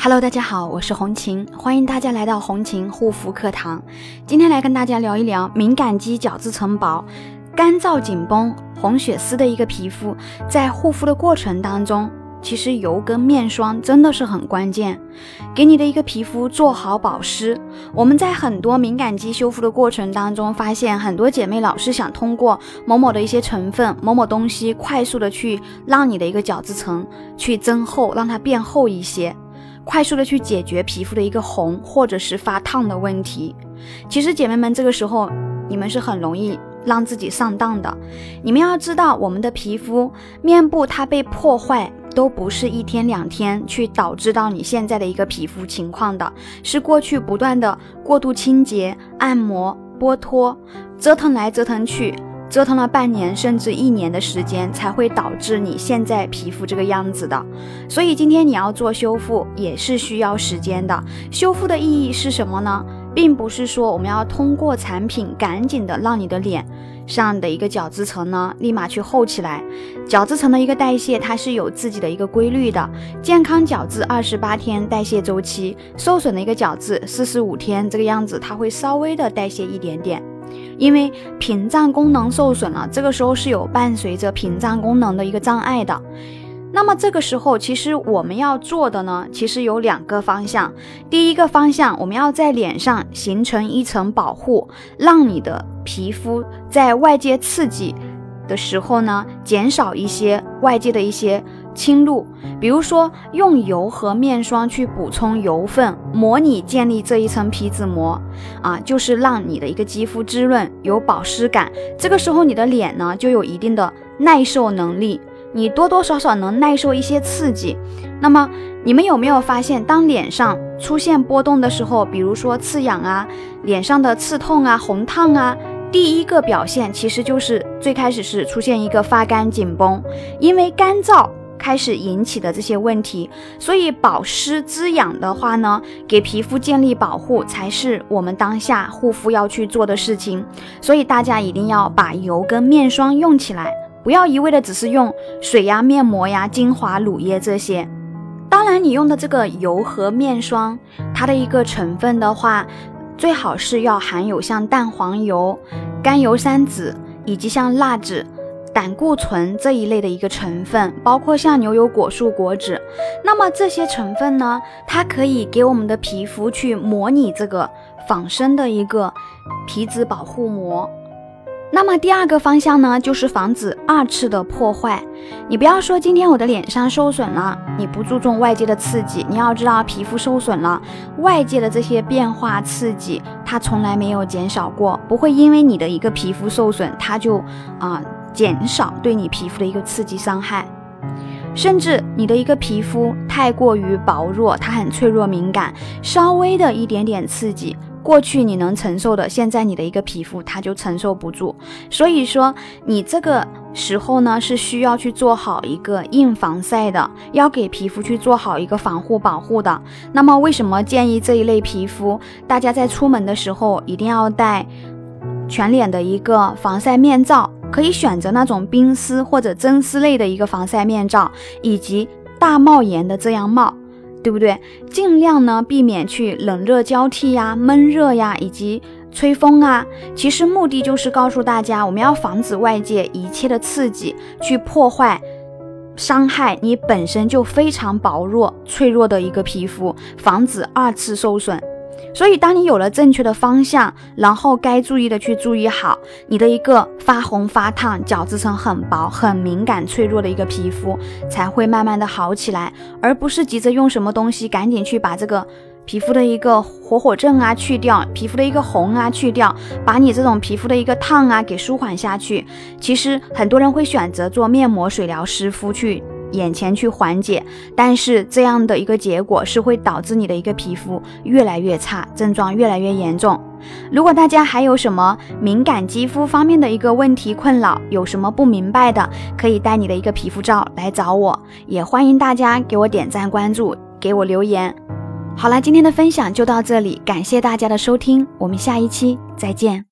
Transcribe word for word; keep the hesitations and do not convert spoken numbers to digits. Hello， 大家好，我是红琴，欢迎大家来到红琴护肤课堂。今天来跟大家聊一聊敏感肌角质层薄、干燥紧绷、红血丝的一个皮肤，在护肤的过程当中，其实油跟面霜真的是很关键，给你的一个皮肤做好保湿。我们在很多敏感肌修复的过程当中，发现很多姐妹老是想通过某某的一些成分、某某东西，快速的去让你的一个角质层去增厚，让它变厚一些，快速的去解决皮肤的一个红或者是发烫的问题。其实姐妹们，这个时候你们是很容易让自己上当的。你们要知道，我们的皮肤面部它被破坏都不是一天两天去导致到你现在的一个皮肤情况的，是过去不断的过度清洁、按摩、剥脱，折腾来折腾去，折腾了半年甚至一年的时间，才会导致你现在皮肤这个样子的。所以今天你要做修复也是需要时间的。修复的意义是什么呢？并不是说我们要通过产品赶紧的让你的脸上的一个角质层呢立马去厚起来。角质层的一个代谢它是有自己的一个规律的，健康角质二十八天代谢周期，受损的一个角质四十五天这个样子，它会稍微的代谢一点点。因为屏障功能受损了，这个时候是有伴随着屏障功能的一个障碍的。那么这个时候其实我们要做的呢，其实有两个方向。第一个方向，我们要在脸上形成一层保护，让你的皮肤在外界刺激的时候呢，减少一些外界的一些侵入，比如说用油和面霜去补充油分，模拟建立这一层皮脂膜啊，就是让你的一个肌肤滋润，有保湿感。这个时候你的脸呢就有一定的耐受能力，你多多少少能耐受一些刺激。那么你们有没有发现，当脸上出现波动的时候，比如说刺痒啊、脸上的刺痛啊、红烫啊，第一个表现其实就是最开始是出现一个发干紧绷，因为干燥开始引起的这些问题。所以保湿滋养的话呢，给皮肤建立保护才是我们当下护肤要去做的事情。所以大家一定要把油跟面霜用起来，不要一味的只是用水呀、面膜呀、精华、乳液这些。当然你用的这个油和面霜，它的一个成分的话，最好是要含有像蛋黄油、甘油三酯以及像蜡酯、胆固醇这一类的一个成分，包括像牛油果树果脂。那么这些成分呢，它可以给我们的皮肤去模拟这个仿生的一个皮脂保护膜。那么第二个方向呢，就是防止二次的破坏。你不要说今天我的脸上受损了，你不注重外界的刺激。你要知道，皮肤受损了，外界的这些变化刺激它从来没有减少过，不会因为你的一个皮肤受损它就啊、呃减少对你皮肤的一个刺激伤害。甚至你的一个皮肤太过于薄弱，它很脆弱敏感，稍微的一点点刺激，过去你能承受的，现在你的一个皮肤它就承受不住。所以说你这个时候呢，是需要去做好一个硬防晒的，要给皮肤去做好一个防护保护的。那么为什么建议这一类皮肤大家在出门的时候一定要戴全脸的一个防晒面罩？可以选择那种冰丝或者真丝类的一个防晒面罩，以及大帽檐的遮阳帽，对不对？尽量呢避免去冷热交替呀、闷热呀，以及吹风啊。其实目的就是告诉大家，我们要防止外界一切的刺激去破坏、伤害你本身就非常薄弱、脆弱的一个皮肤，防止二次受损。所以当你有了正确的方向，然后该注意的去注意好你的一个发红发烫、角质层很薄、很敏感脆弱的一个皮肤，才会慢慢的好起来，而不是急着用什么东西赶紧去把这个皮肤的一个火火症啊去掉，皮肤的一个红啊去掉，把你这种皮肤的一个烫啊给舒缓下去。其实很多人会选择做面膜、水疗、湿敷去眼前去缓解，但是这样的一个结果是会导致你的一个皮肤越来越差，症状越来越严重。如果大家还有什么敏感肌肤方面的一个问题困扰，有什么不明白的，可以带你的一个皮肤照来找我，也欢迎大家给我点赞关注，给我留言。好了，今天的分享就到这里，感谢大家的收听，我们下一期再见。